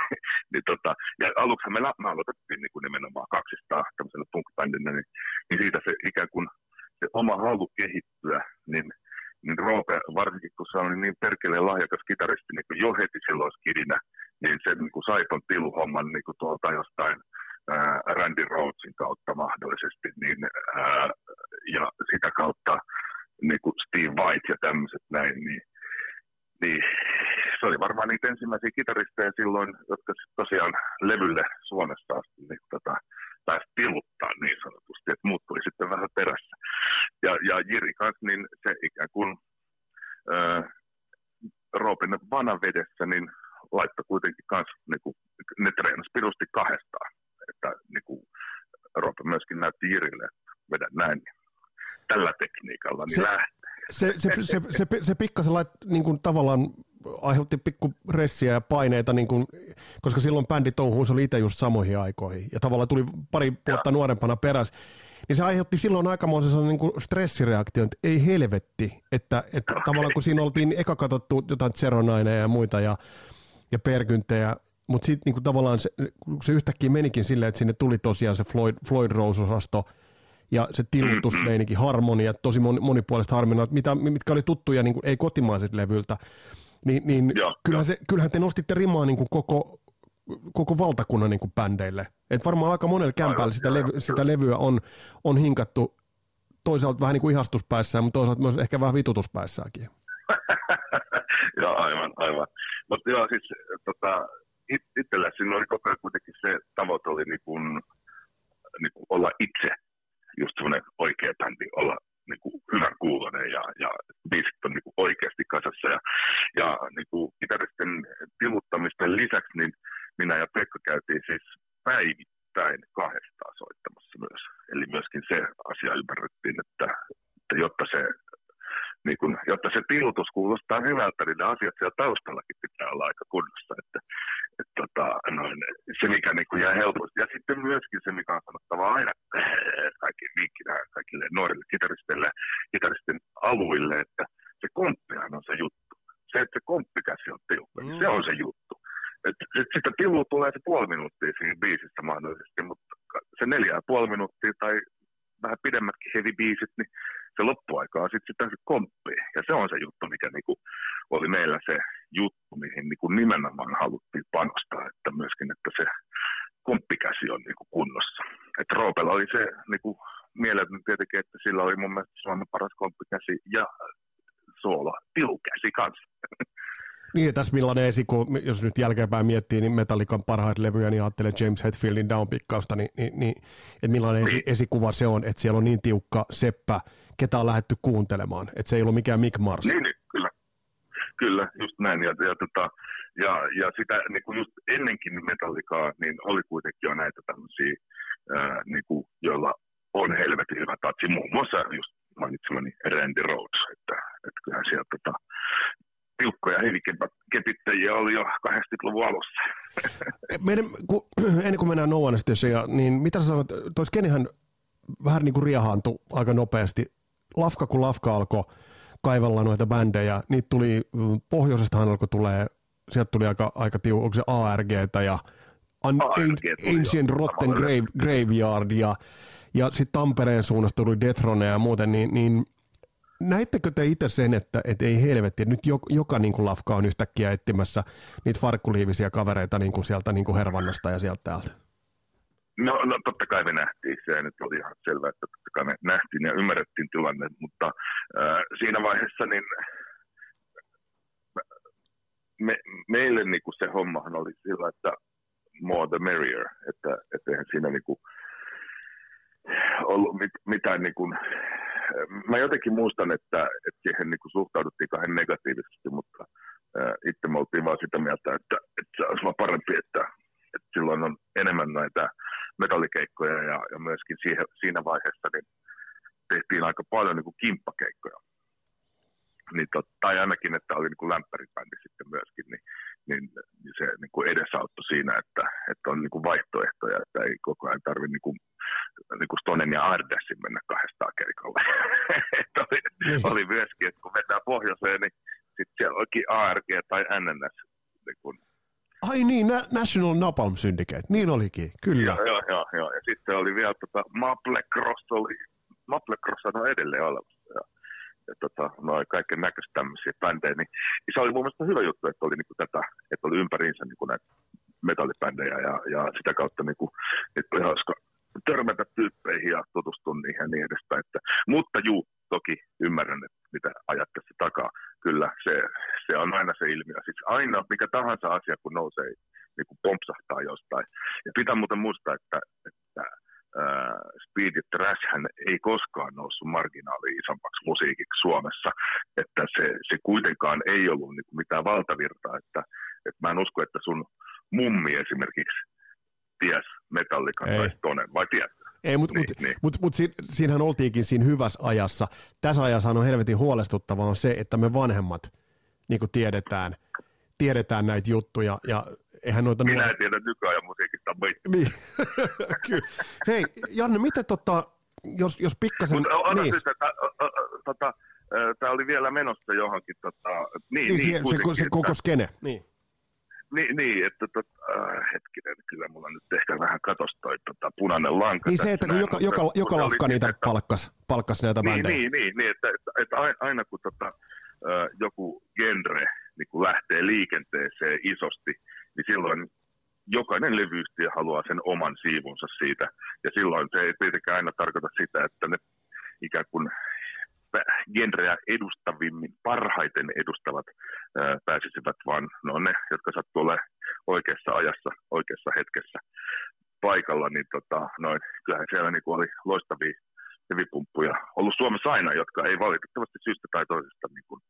Niin tota, ja aluksi me, me aloitettiin niin kuin nimenomaan kaksistaan tämmöisellä punk-bändinä, niin, niin siitä se ikään kuin se oma halu kehittyä, niin, niin Roope, varsinkin kun se oli niin perkeleen lahjakas kitaristi, niin kuin jo heti silloin skidinä, niin se niin kuin Saipon tiluhomman niin kuin tuolta jostain ää, Randy Rhodesin kautta mahdollisesti, niin, ää, ja sitä kautta niin kuin Steve White ja tämmöiset näin, niin, niin se oli varmaan niitä ensimmäisiä kitaristeja silloin, jotka tosiaan levylle Suomessa asti niin, tota, pääsi tiluttaa niin sanotusti, että muut tuli sitten vähän perässä. Ja, ja Jiri kanssa, niin se ikään kuin äh, Roopen vanavedessä, niin laittoi kuitenkin kanssa, niin kuin, ne treenasi pirusti kahdestaan. Että niin kuin Roope myöskin näytti Jirille, että vedän näin, niin tällä tekniikalla niin se... lähtee. Se, se, se, se, se pikkasen lait, niin kuin tavallaan aiheutti pikku ressiä ja paineita, niin kuin, koska silloin bänditouhuus oli itse just samoihin aikoihin ja tavallaan tuli pari vuotta nuorempana perässä, niin se aiheutti silloin aikamoisen niin kuin stressireaktion, että ei helvetti, että, että okay. Tavallaan kun siinä oltiin eka katsottu jotain Zeronaineja ja muita ja, ja Perkynttejä, mutta sitten niin tavallaan se, se yhtäkkiä menikin silleen, että sinne tuli tosiaan se Floyd, Floyd Rose-osasto, ja se tilutusmeininki, harmonia, tosi monipuolista harmoniaa, mitä, mitkä oli tuttuja niin kuin, ei kotimaiset levyltä, niin, niin ja, kyllähän, se, kyllähän te nostitte rimaa niin kuin koko, koko valtakunnan niin kuin bändeille. Et varmaan aika monella kämpäällä sitä, levy, sitä levyä on, on hinkattu toisaalta vähän niin kuin ihastuspäissään, mutta toisaalta myös ehkä vähän vitutuspäissäänkin. Joo, aivan, aivan. Mutta joo, siis tota, it, itsellä siinä oli koko ajan kuitenkin se tavoite oli niin kuin, niin kuin olla itse just semmoinen oikea bändi, olla niin kuin hyvän kuuloinen ja, ja biisit on niin kuin oikeasti kasassa. Ja, ja niin kuin kitaristen tiluttamisten lisäksi niin minä ja Pekka käytiin siis päivittäin kahdestaan soittamassa myös. Eli myöskin se asia ymmärrettiin, että, että jotta se niin kun, jotta se tilutus kuulostaa hyvältä, niin ne asiat siellä taustallakin pitää olla aika kunnossa. Että, et, tota, noin, se, mikä niin kun jää helposti. Ja sitten myöskin se, mikä on sanottava aina kaikille vinkkinä, kaikille nuorille kitaristeille, kitaristen aluille, että se komppihan on se juttu. Se, että se komppikäsi on tiukka, mm. se on se juttu. Et, et sitä tilua tulee se puoli minuuttia siinä biisissä mahdollisesti, mutta se neljä ja puoli minuuttia tai vähän pidemmätkin heavy biisit, niin se loppuaika on sitten sitä komppia. Ja se on se juttu, mikä niinku oli meillä se juttu, mihin niinku nimenomaan haluttiin panostaa, että myöskin, että se komppikäsi on niinku kunnossa. Että Roopella oli se niinku mieletön tietenkin, että sillä oli mun mielestä Suomen paras komppikäsi ja suola tilukäsi kanssa. Niin, tässä millainen esiku, jos nyt jälkeenpäin miettii, niin Metallican parhaita levyjä, niin ajattelee James Hetfieldin downpikkausta, niin, niin, niin että millainen esi- esikuva se on, että siellä on niin tiukka seppä, ketä on lähdetty kuuntelemaan, että se ei ollut mikään Mick Mars. Niin, niin kyllä. Kyllä, just näin. Ja, ja, tota, ja, ja sitä niin kuin just ennenkin Metallicaa, niin oli kuitenkin jo näitä tämmöisiä, ää, niin kuin, joilla on helvetin hyvä tatsi, muun muassa just mainitsemani Randy Rhodes, että, että kyllähän siellä tota, tiukkoja hevikepittäjiä oli jo kahdeksankymmentäluvun alussa. Meidän, kun, ennen kuin mennään No One Station, niin mitä sä sanot, toi skenihän vähän niin kuin riehaantui aika nopeasti. Lafka kun lafka alkoi kaivella noita bändejä, niitä tuli, pohjoisestahan alkoi tulee, sieltä tuli aika, aika tiu, onko se A R G:tä ja An- A R G Ancient jo. Rotten Grave, Graveyard ja, ja sitten Tampereen suunnasta tuli Deathroneja ja muuten, niin, niin näittekö te itse sen, että et ei helvetti, nyt joka, joka niin kuin lafka on yhtäkkiä etsimässä niitä farkkuliivisiä kavereita niin kuin sieltä niin kuin Hervannasta ja sieltä täältä? No, no totta kai me nähtiin se, ja nyt oli ihan selvää, että totta kai me nähtiin ja ymmärrettiin tilanne, mutta äh, siinä vaiheessa niin me, meille niinku se hommahan oli sillä, että more the merrier, että eihän siinä niinku ollut mit, mitään niinku. Mä jotenkin muistan, että, että siihen niin kuin suhtauduttiin kahden negatiivisesti, mutta äh, itse me oltiin vaan sitä mieltä, että, että se olisi vaan parempi, että, että silloin on enemmän näitä metallikeikkoja ja, ja myöskin siihen, siinä vaiheessa niin tehtiin aika paljon niin kuin kimppakeikkoja. Niin tot, tai ainakin, että oli niin kuin lämpäribändi sitten myöskin, niin, niin se niin kuin edesauttoi siinä, että, että on niin kuin vaihtoehtoja, että ei koko ajan tarvitse niin kuin niin Stonen ja Airdashin mennä kahdestaan keikalle. oli, oli myöskin, että kun mennään pohjoiseen, niin sitten siellä olikin A R G tai N N S. Niin kun... Ai niin, na- National Napalm Syndicate, niin olikin, kyllä. Joo, joo, joo, joo. Ja sitten oli vielä tota, Maple Cross, oli, Maple Cross on edelleen olemassa. Ja, ja tota, noi kaiken näköistä tämmöisiä bändejä. Niin, niin se oli mun mielestä hyvä juttu, että oli, niin tätä, että oli ympäriinsä niin näitä metallibändejä ja, ja sitä kautta niin kuin, että hauska törmätä tyyppeihin ja tutustua niihin ja niin edespäin. Että, mutta juu, toki ymmärrän, että mitä ajat tässä takaa. Kyllä, se, se on aina se ilmiö. Siis aina mikä tahansa asia, kun nousee, niin kuin pompsahtaa jostain. Ja pitää muuten muistaa, että, että äh, Speed and Trashhän ei koskaan noussut marginaaliin isommaksi musiikiksi Suomessa. Että se, se kuitenkaan ei ollut niin kuin mitään valtavirtaa. Että, että mä en usko, että sun mummi esimerkiksi ties Metallican tai Stonen, vai tiedät? Ei, mutta niin, mut, niin. mut, mut, si- siinähän oltiinkin siinä hyvässä ajassa. Tässä ajassa on helvetin huolestuttavaa on se, että me vanhemmat niin kuin tiedetään, tiedetään näitä juttuja. Ja eihän noita Minä nuor... en tiedä nykyajan musiikista. Niin. Kyllä. Hei, Janne, miten tota, jos, jos pikkasen... Mutta niin. tota, tämä oli vielä menossa johonkin. Tota, niin, niin, niin, se, se koko skene, niin. Niin, niin, että tot, äh, hetkinen, kyllä mulla nyt ehkä vähän katosi toi tota, punainen lanka. Niin se, että näin, joka, joka, joka lafka niitä että, palkkasi, palkkasi näitä niin, bändejä. Niin, niin, niin että, että, että aina kun tota, äh, joku genre niin kun lähtee liikenteeseen isosti, niin silloin jo, jokainen levyyhtiö haluaa sen oman siivunsa siitä. Ja silloin se ei tietenkään aina tarkoita sitä, että ne ikään kuin genreä edustavimmin, parhaiten edustavat ää, pääsisivät, vaan ne on ne, jotka sattuu olemaan oikeassa ajassa, oikeassa hetkessä paikalla. Niin tota, noin, kyllähän siellä niin kuin oli loistavia levipumppuja ollut Suomessa aina, jotka ei valitettavasti syystä tai toisesta niin kuin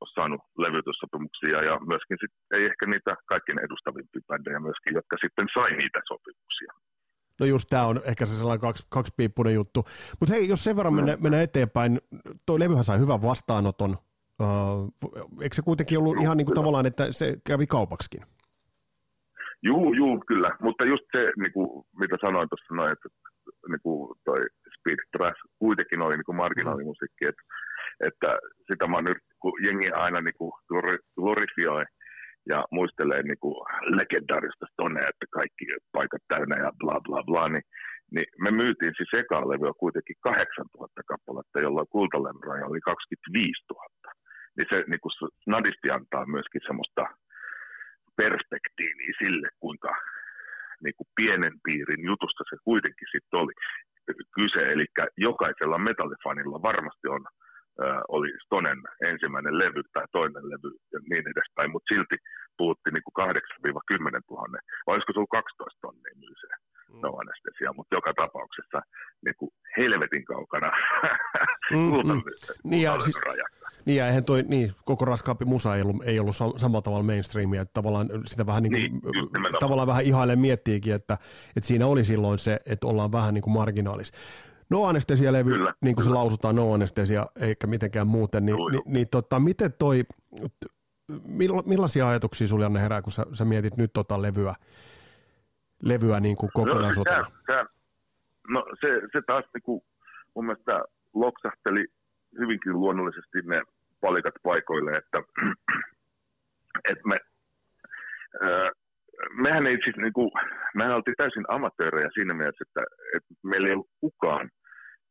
ole saanut levytyssopimuksia, ja myöskin sit ei ehkä niitä kaikkein edustavimpia bändejä myöskin, jotka sitten sai niitä sopimuksia. No just tämä on ehkä se sellainen kaksi, kaksipiippunen juttu. Mutta hei, jos sen verran mennä, mennä eteenpäin, tuo levyhän sai hyvän vastaanoton. Öö, eikö se kuitenkin ollut juu, ihan niin kuin tavallaan, että se kävi kaupaksikin? Juu, juu, kyllä. Mutta just se, niin kuin, mitä sanoin tuossa noin, että niin kuin toi Speed Trash kuitenkin oli niin kuin marginaalimusiikki, että, että sitä mä nyt, kun jengi aina niin kuin glorifioi ja muistelee niin kuin legendaarista Stonea, että kaikki paikat täynnä ja bla bla bla, niin, niin me myytiin siis ekaa levyä kuitenkin kahdeksantuhatta kappaletta, jolloin kultalemraja oli kaksikymmentäviisituhatta. Niin se niin kuin snadisti antaa myöskin semmoista perspektiiviä sille, kuinka niin kuin pienen piirin jutusta se kuitenkin sitten oli kyse. Eli jokaisella metallifanilla varmasti on oli Stonen ensimmäinen levy tai toinen levy ja niin edespäin, mutta silti puhuttiin niin kuin kahdeksan-kymmenen tuhatta. Vai olisiko se ollut kaksitoista tonnia myyseen? Mm. No anestesia, mutta joka tapauksessa niin kuin helvetin kaukana mm, kultainen mm. niin siis, rajasta. Niin ja eihän toi, niin, koko raskaampi musa ei ollut, ei ollut samalla tavalla mainstreamia, että tavallaan sitä vähän niin kuin, niin, tavallaan, tavallaan vähän ihailee miettiikin, että, että siinä oli silloin se, että ollaan vähän niin kuin marginaalis. No anestesialevy, kyllä, niin kuin kyllä. Se lausutaan, no anestesia, eikä mitenkään muuten, niin, niin, niin tota, miten toi, millaisia ajatuksia sulla Janne herää, kun sä, sä mietit nyt tota levyä, levyä niin kuin kokonaan sotana? No se, se taas niin kuin, mun mielestä loksahteli hyvinkin luonnollisesti ne palikat paikoille, että, että me, öö, mehän ei siis niinku, mehän oltiin täysin amatöörejä siinä mielessä, että, että meillä ei ollut kukaan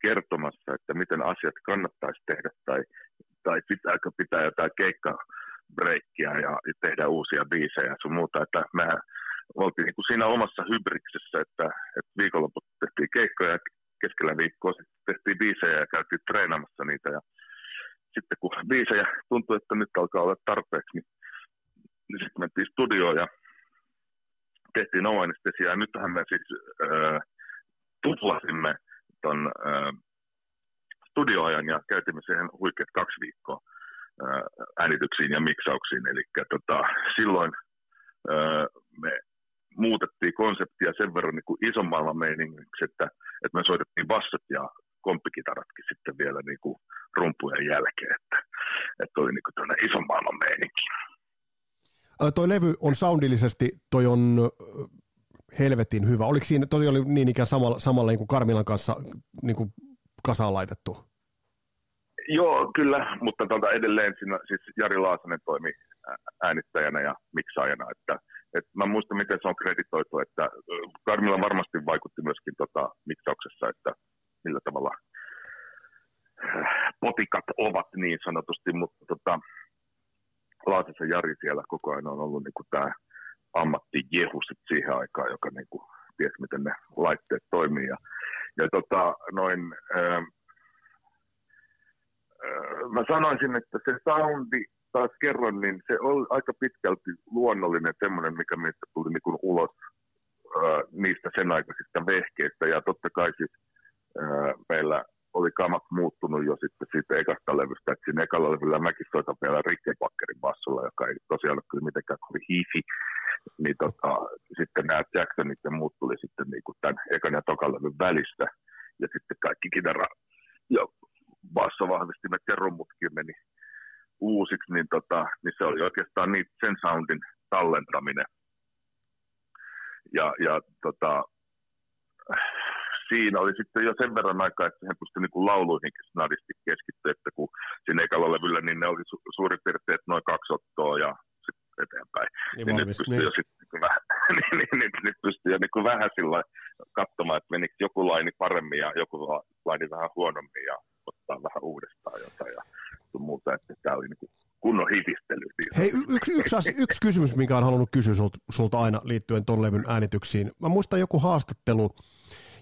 kertomassa, että miten asiat kannattaisi tehdä tai, tai pitääkö pitää jotain keikkabreikkiä ja tehdä uusia biisejä ja sun muuta. Että mehän oltiin niinku siinä omassa hybriksessä, että, että viikonloput tehtiin keikkoja ja keskellä viikkoa sitten tehtiin biisejä ja käytiin treenaamassa niitä. Ja sitten kun biisejä tuntui, että nyt alkaa olla tarpeeksi, niin, niin sitten mentiin studioon ja tehtiin no-anestesiaa, ja nythän me siis äh, tuplasimme ton äh, studioajan ja käytimme siihen huikeat kaksi viikkoa äh, äänityksiin ja miksauksiin. Eli tota, silloin äh, me muutettiin konseptia sen verran niin kuin ison maailman meiningiksi, että, että me soitettiin bassot ja komppikitaratkin sitten vielä niin kuin rumpujen jälkeen, että, että oli niin kuin tämmöinen ison maailman meininki. Toi levy on soundillisesti, toi on helvetin hyvä. Oliko siinä, toi oli niin ikään samalla, samalla niin kuin Karmilan kanssa niin kuin kasaan laitettu? Joo, kyllä, mutta tuota edelleen siinä, siis Jari Laasanen toimi äänittäjänä ja miksaajana. Että, et mä muistan, miten se on kreditoitu, että Karmila varmasti vaikutti myöskin tota miksauksessa, että millä tavalla potikat ovat niin sanotusti, mutta tota, Laasasen Jari siellä koko ajan on ollut niin tämä ammattijehu sit siihen aikaan, joka niin ties, miten ne laitteet toimii. Ja, ja tota, noin, öö, öö, mä sanoisin, että se soundi, taas kerron, niin se oli aika pitkälti luonnollinen, semmoinen, mikä meistä tuli niin ulos öö, niistä sen aikaisista vehkeistä. Ja totta kai siis, öö, meillä oli kamat muuttunut jo sitten siitä ekasta levystä, että siinä ekalla levyllä mäkin soitan vielä Rickenbackerin bassolla, joka ei tosiaan ole kyllä mitenkään kovin hifi, niin tota, sitten nämä Jacksonit ja muut tuli sitten niinku tämän ekan ja tokan levyn välistä, ja sitten kaikki kitara ja bassovahvistimet ja rummutkin meni uusiksi, niin, tota, niin se oli oikeastaan niitä, sen soundin tallentaminen. Ja, ja tota... Siinä oli sitten jo sen verran aikaa, että hän pystyi niin lauluihinkin snadisti keskittyä, että kun siinä ekalla levyllä, niin ne oli su- suurin piirtein, että noin kaksi ottoa ja sitten eteenpäin. Niin niin nyt pystyi niin. jo sitten niin vähän, niin, niin, niin, niin pystyi jo niin vähän sillä katsomaan, että menikö joku laini paremmin ja joku laini vähän huonommin ja ottaa vähän uudestaan jotain ja muuta, että tämä oli niin kunnon hitistely. Hei, yksi, yksi, asia, yksi kysymys, minkä olen halunnut kysyä sulta, sulta aina liittyen ton levyn äänityksiin. Mä muistan joku haastattelu,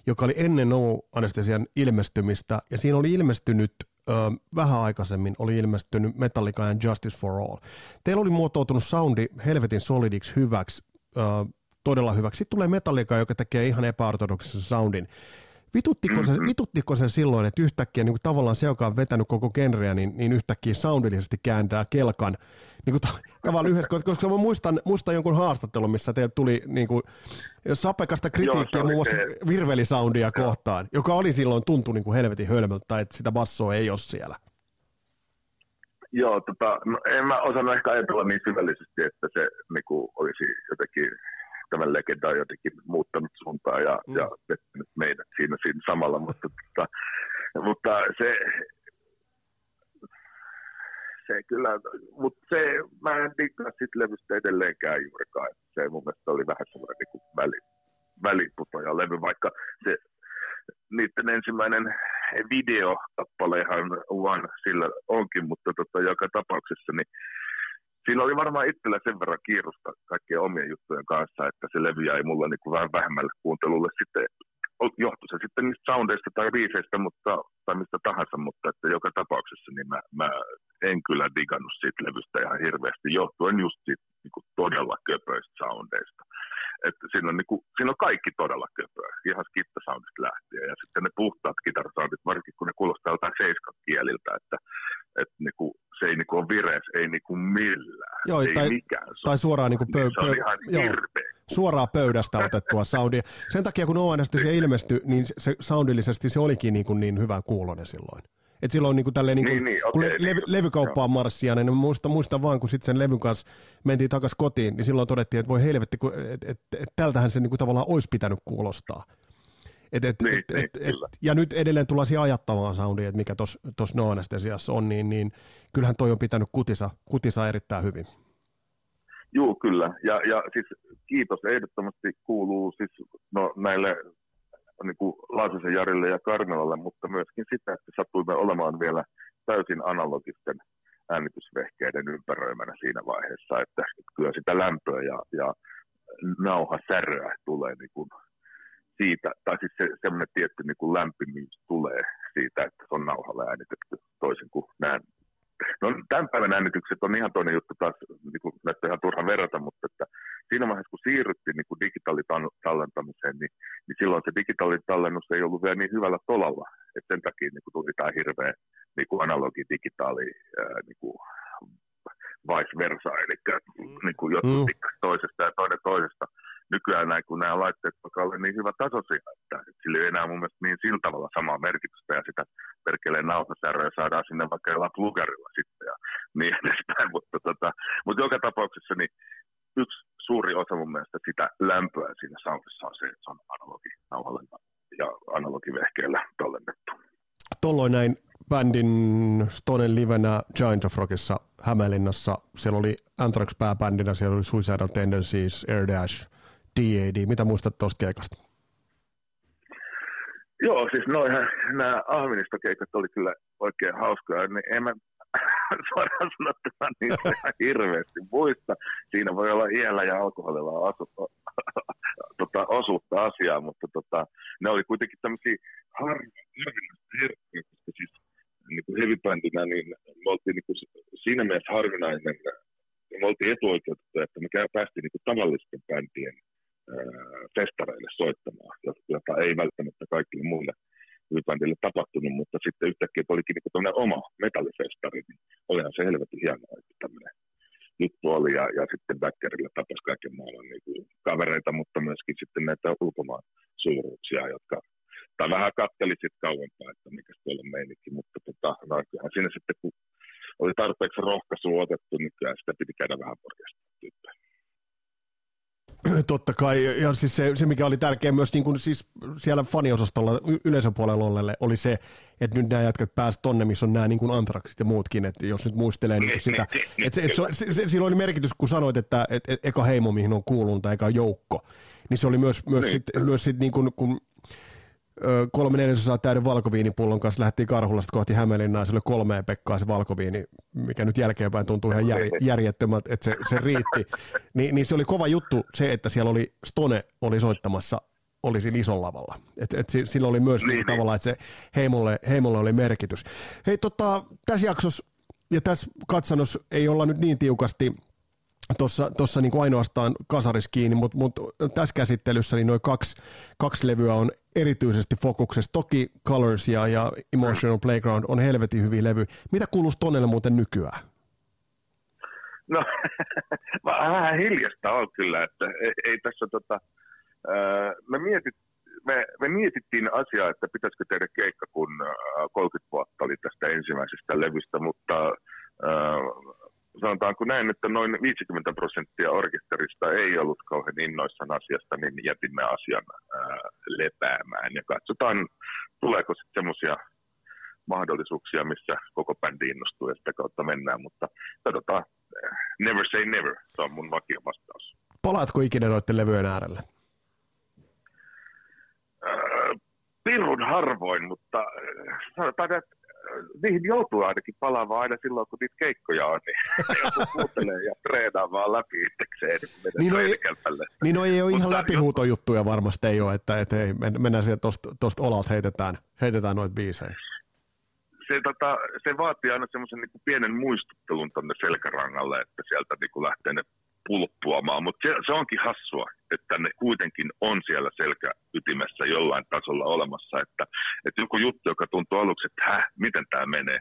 joka oli ennen No-anestesian ilmestymistä, ja siinä oli ilmestynyt, ö, vähän aikaisemmin oli ilmestynyt Metallica ja Justice for All. Teillä oli muotoutunut soundi helvetin solidiksi hyväksi, ö, todella hyväksi. Sitten tulee Metallica, joka tekee ihan epäortodoksisen soundin. Vituttiko se, vituttiko se silloin, että yhtäkkiä niin kuin tavallaan se, joka on vetänyt koko genreä, niin, niin yhtäkkiä soundillisesti kääntää kelkan niin kuin ta- tavallaan yhdessä, koska mä muistan, muistan jonkun haastattelun, missä teille tuli niin kuin sapekasta kritiikkiä muun muassa virvelisoundia kohtaan, joka oli silloin tuntu niin kuin helvetin hölmöltä, että sitä bassoa ei ole siellä. Joo, tota, no, en mä osannut ehkä ajatella niin syvällisesti, että se niin kuin olisi jotenkin... tämän legenda on jotenkin muuttanut suuntaa ja, mm. ja vettänyt meidät siinä, siinä samalla, mutta, mutta, mutta se, se kyllä, mutta se, mä en tiedä siitä levystä edelleenkään juurikaan, se mun mielestä oli vähän semmoinen niin kuin väli, väliputoja levy, vaikka se niiden ensimmäinen videokappalehan One sillä onkin, mutta tota, joka tapauksessa niin siinä oli varmaan itsellä sen verran kiirusta kaikkien omien juttujen kanssa, että se levy jäi mulla niin kuin vähän vähemmälle kuuntelulle sitten. Johtui se sitten niistä soundeista tai biiseistä mutta, tai mistä tahansa, mutta että joka tapauksessa niin mä, mä en kyllä digannut siitä levystä ihan hirveästi, johtuen just siitä niin kuin todella köpöistä soundeista. Että siinä on, niin kuin, siinä on kaikki todella köpöä, ihan skittasoundista lähtien. Ja sitten ne puhtaat kitarasoundit, varsinkin kun ne kuulostaa jotain seiskan kieliltä, että, että niin kuin, se ei niinku ole vireis, ei niinku millään, joo, ei tai, mikään. Tai suoraan, niinku pö, pö, joo, suoraan pöydästä otettua soundia. Sen takia, kun O N S-tisiä ilmestyi, niin se soundillisesti se olikin niinku niin hyvän kuulonen silloin. Et silloin niinku tälleen, niinku, niin, niin, kun okay, le- niin, levykauppaan marssia, niin muistan, muistan vaan, kun sitten sen levyn kanssa mentiin takaisin kotiin, niin silloin todettiin, että voi helvetti, että et, et, et, tältähän se niinku tavallaan olisi pitänyt kuulostaa. Et, et, niin, et, niin, et, et, ja nyt edelleen tullaan siihen ajattamaan soundiin, että mikä tuossa No-anestesiassa on, niin, niin kyllähän toi on pitänyt kutisa, kutisa erittäin hyvin. Joo, kyllä. Ja, ja siis kiitos ehdottomasti kuuluu siis, no, näille niin Laasasen Jarille ja Karmilalle, mutta myöskin sitä, että satuimme olemaan vielä täysin analogisten äänitysvehkeiden ympäröimänä siinä vaiheessa, että kyllä sitä lämpöä ja, ja nauhasäröä tulee niin kuin siitä, tai siis se, semmoinen tietty niin kuin lämpimyys tulee siitä, että se on nauhalla äänitetty toisin kuin näin. No tämän päivän äänitykset on ihan toinen juttu taas, niin kuin näitä ihan turha verrata, mutta että siinä vaiheessa kun siirryttiin niin kuin digitaalitallentamiseen, niin, niin silloin se digitaalitallennus ei ollut vielä niin hyvällä tolalla, että sen takia niin kuin tuli tämä hirveä niin kuin analogi-digitaali ää, niin kuin vice versa, eli niin kuin jotkut mm. tikkas toisesta ja toinen toisesta. Nykyään näin, kun nämä laitteet ovat niin hyvä tasoisia, että sillä ei enää mun mielestä niin sillä tavalla samaa merkitystä, ja sitä perkeleen nautasäröä saadaan sinne vaikka jollain plugerilla sitten, ja niin edespäin. Mutta, tota, mutta joka tapauksessa niin yksi suuri osa mun mielestä sitä lämpöä siinä soundissa on se, että se on analogi nauhalla ja analogivehkeellä tallennettu. Tolloin näin bändin Stonen livenä Giant of Rockissa Hämeenlinnassa. Siellä oli Anthrax pääbändinä, siellä oli Suicidal Tendencies, Airdash, D A D. Mitä muistat tuosta keikasta? Joo, siis noihän nämä Ahvenistokeikat oli kyllä oikein hauskaa. Niin en mä suoraan sanottuna niitä ihan hirveästi muista. Siinä voi olla iällä ja alkoholilla asu, tota, osuutta asiaa, mutta tota, ne oli kuitenkin tämmöisiä harvinaisia, koska siis niin heavy-bändinä niin me oltiin niin siinä mielessä harvinainen. Me oltiin etuoikeutettu, että me päästiin niin tavallisten bändien festareille soittamaan, jota ei välttämättä kaikille muille ylipäätille tapahtunut, mutta sitten yhtäkkiä olikin niin tämmöinen oma metallifestari, niin olihan se helvetin hienoa, että tämmöinen juttu oli, ja, ja sitten Backerillä tapasi kaiken maailman niin kavereita, mutta myöskin sitten näitä ulkomaan suuruuksia, jotka, tai vähän katteli sitten kauempaa, että mikä se oli meininki, mutta tota, no, kyllähän siinä sitten, kun oli tarpeeksi rohkaisua otettu, niin kyllä sitä piti käydä vähän porjasta. Totta kai, ja siis se, se mikä oli tärkeä myös niin kuin siis siellä faniosastolla y- yleisöpuolella olleelle oli se, että nyt nämä jätkät pääsivät tonne, missä on nämä niin kuin Anthraxit ja muutkin, että jos nyt muistelee niin kuin sitä, että sillä oli merkitys, kun sanoit, että et, et, eka heimo, mihin on kuulunut, tai eka joukko, niin se oli myös, myös, sit, myös sit, niin kuin, kun kolme neljäsosaa täyden valkoviinipullon kanssa lähti Karhulasta kohti Hämeenlinnaa, sille kolmeen pekkaa se valkoviini, mikä nyt jälkeenpäin tuntuu ihan jär, järjettömältä, että se, se riitti. Ni, niin se oli kova juttu se, että siellä oli Stone oli soittamassa, oli siinä isolla lavalla. Et, et sillä oli myös niin, tavallaan, että se heimolle, heimolle oli merkitys. Hei, tota, tässä jaksossa ja tässä katsannossa ei olla nyt niin tiukasti Tuossa, tuossa niin kuin ainoastaan kasaris kiinni, mutta mut tässä käsittelyssä niin noin kaksi, kaksi levyä on erityisesti fokuksessa. Toki Colors ja, ja Emotional Playground on helvetin hyviä levyjä. Mitä kuuluu Stonelle muuten nykyään? No, vähän hiljasta on kyllä, että ei, ei tässä tota, ää, me, mietit, me, me mietittiin asiaa, että pitäisikö tehdä keikka, kun kolmekymmentä vuotta oli tästä ensimmäisestä levystä, mutta ää, sanotaanko näin, että noin viisikymmentä prosenttia orkesterista ei ollut kauhean innoissaan asiasta, niin jätimme asian ää, lepäämään. Ja katsotaan, tuleeko sitten semmoisia mahdollisuuksia, missä koko bändi innostuu ja sitä kautta mennään. Mutta katsotaan, never say never, se on mun vakio vastaus. Palaatko ikinä noiden levyjen äärelle? Ää, pirun harvoin, mutta sanotaan, että niihin joutuu ainakin palaamaan aina silloin, kun niitä keikkoja on, niin joutuu kuuntelemaan ja treenaamaan vaan läpi itsekseen. Niin, niin no ei ole ihan läpihuutojuttuja varmasti, ei ole, että et, hei, mennään siihen tuosta olalta, heitetään, heitetään noita biisejä. Se, tota, se vaatii aina semmoisen niin kuin pienen muistuttelun tuonne selkärangalle, että sieltä niin kuin lähtee ne pulppuamaan, mutta se, se onkin hassua, että ne kuitenkin on siellä selkäytimessä jollain tasolla olemassa, että, että joku juttu, joka tuntuu aluksi, että häh, miten tämä menee,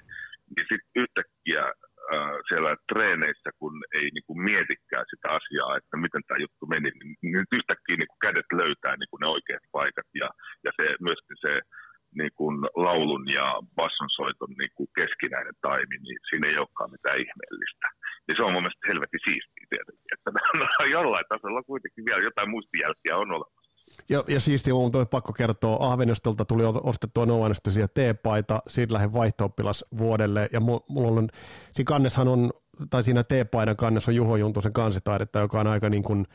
niin sitten yhtäkkiä äh, siellä treeneissä, kun ei niin kuin mietikään sitä asiaa, että miten tämä juttu meni, niin yhtäkkiä niin kuin kädet löytää niin kuin ne oikeat paikat ja, ja se, myöskin se niin kuin laulun ja bassonsoiton niin kuin keskinäinen taimi, niin siinä ei olekaan mitään ihmeellistä. Ja se on mun mielestä helvetin siistiä tietenkin, että no, jollain tasolla kuitenkin vielä jotain muistijälkiä on olemassa. Ja, ja siistiä on pakko kertoa, Ahvenjastolta tuli ostettua no-anestesiä T-paita, siitä lähden vaihto-oppilas vuodelle, ja mulla on, siinä kanneshan on, tai siinä T-paidan kannessa on Juho Juntusen kansitaidetta, joka on aika niin kuin,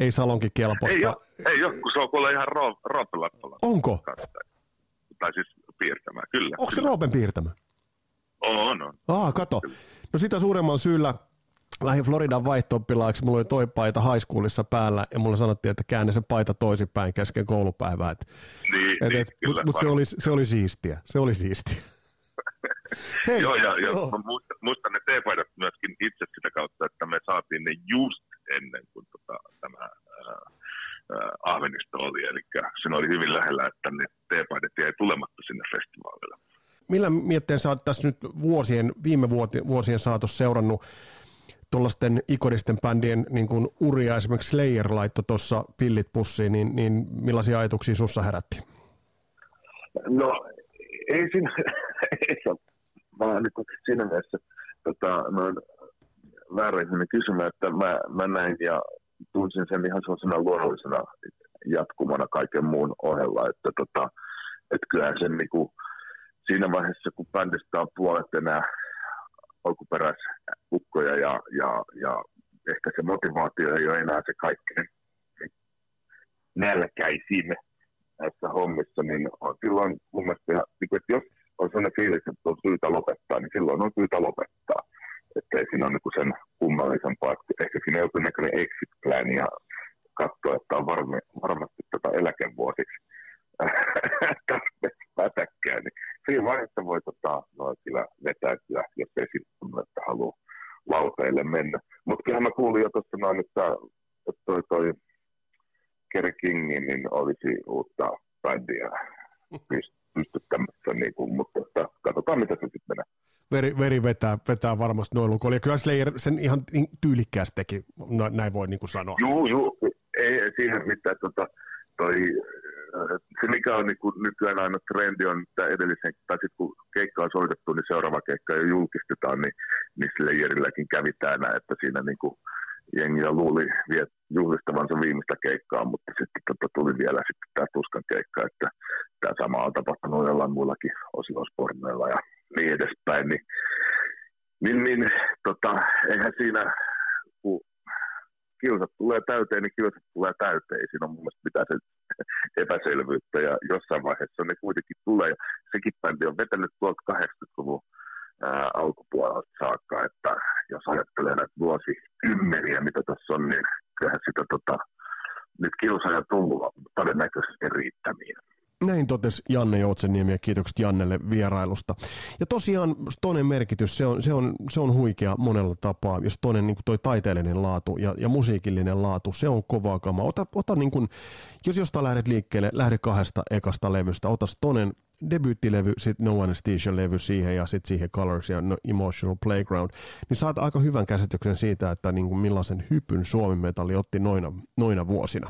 ei salonkikelpoista. Ei ole, ei ole, kun se on kuule ihan Roope-Lappala. Onko? Tai siis piirtämää, kyllä. Onko se Roopen piirtämä? On, on. Ah, kato. Kyllä. No sitä suuremman syyllä lähdin Floridan vaihto-oppilaaksi, mulla oli toi paita high schoolissa päällä ja mulla sanottiin, että käännä se paita toisinpäin kesken koulupäivää. Niin, et, niin et, kyllä. Mutta se, se oli siistiä, se oli siistiä. Hei, joo, ja, ja oh. muistan, muistan ne T-paidat myöskin itse sitä kautta, että me saatiin ne just ennen kuin tota, tämä äh, äh, Ahvenisto oli. Eli siinä oli hyvin lähellä, että ne T-paidat jäi tulematta sinne festivaalille. Millä mietteen sä oot tässä nyt vuosien, viime vuosien saatossa seurannut tuollaisten ikonisten bändien niin kuin uria, esimerkiksi Slayer laittoi tuossa pillit pussiin, niin, niin millaisia ajatuksia sussa herätti? No ei siinä, ei ole, vaan niin kuin siinä mielessä tota, mä oon väärä ihminen kysymään, että mä, mä näin ja tunsin sen ihan sellaisena luonnollisena jatkumana kaiken muun ohella, että tota, et kyllähän sen niin kuin siinä vaiheessa, kun bändistä on puolet enää alkuperäisukkoja ja, ja, ja ehkä se motivaatio ei ole enää se kaikkein nälkäisin näissä hommissa, niin on silloin mun mielestä, että jos on sellainen fiilis, että on syytä lopettaa, niin silloin on syytä lopettaa. Että ei siinä ole niin sen kummallisempaa. Ehkä siinä joku näköinen exit plan ja katsoa, että on varmi, varmasti tätä eläkevuosiksi pätäkkää, niin siinä vaiheessa voi tota, no, kyllä vetäytyä, jos ei siltä, että haluaa lauteille mennä. Mutta kyllähän mä kuulin jo tuossa noin, että toi, toi Kerry Kingin niin olisi uutta bändiä pystyttämässä, niin mutta että katsotaan mitä se sitten menee. Veri, veri vetää, vetää varmasti noin lukoon, ja kyllä Slayer sen ihan tyylikkäästi teki, näin voi niin kuin sanoa. Joo, joo, ei, ei siihen mitään tota, toi... Se, mikä on niin kuin nykyään aina trendi, on edellisen, tai sitten kun keikka on soitettu, niin seuraava keikka jo julkistetaan, niin, niin Slayerilläkin kävi täällä, että siinä niin kuin jengiä luuli juhlistavansa viimeistä keikkaa, mutta sitten tota, tuli vielä sitten tämä Tuskan keikka, että tämä sama on tapahtunut jollain muillakin Oslo-sporneilla ja niin edespäin. Niin, niin, niin tota, eihän siinä, kun kilsat tulee täyteen, niin kilsat tulee täyteen. Siinä on mun mielestä mitään se... epäselvyyttä ja jossain vaiheessa ne kuitenkin tulee. Sekin bändi on vetänyt tuolta kahdeksankymmentäluvun ää, alkupuolelta saakka, että jos ajattelee näitä vuosikymmeniä, mitä tässä on, niin kyllähän sitä tota, nyt kilsaaja tullut todennäköisesti riittämiin. Näin totesi Janne Joutseniemi ja kiitokset Jannelle vierailusta. Ja tosiaan Stonen merkitys, se on, se on, se on huikea monella tapaa. Ja Stonen niin kuin toi taiteellinen laatu ja, ja musiikillinen laatu, se on kovaa kamaa. Ota, ota niin kuin, jos jostain lähdet liikkeelle, lähde kahdesta ekasta levystä. Ota Stonen debyyttilevy, sitten No Anesthesia-levy siihen ja sitten siihen Colors ja Emotional Playground. Niin saat aika hyvän käsityksen siitä, että niin kuin millaisen hypyn Suomi-metalli otti noina, noina vuosina.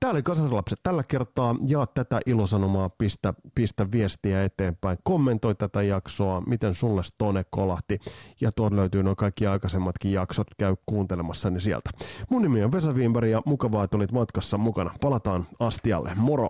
Täällä oli Kasarilapset tällä kertaa. Jaa tätä ilosanomaa, pistä, pistä viestiä eteenpäin. Kommentoi tätä jaksoa, miten sulle Stone kolahti. Ja tuon löytyy nuo kaikki aikaisemmatkin jaksot. Käy kuuntelemassani sieltä. Mun nimi on Vesa Wienberg ja mukavaa, että olit matkassa mukana. Palataan astialle. Moro!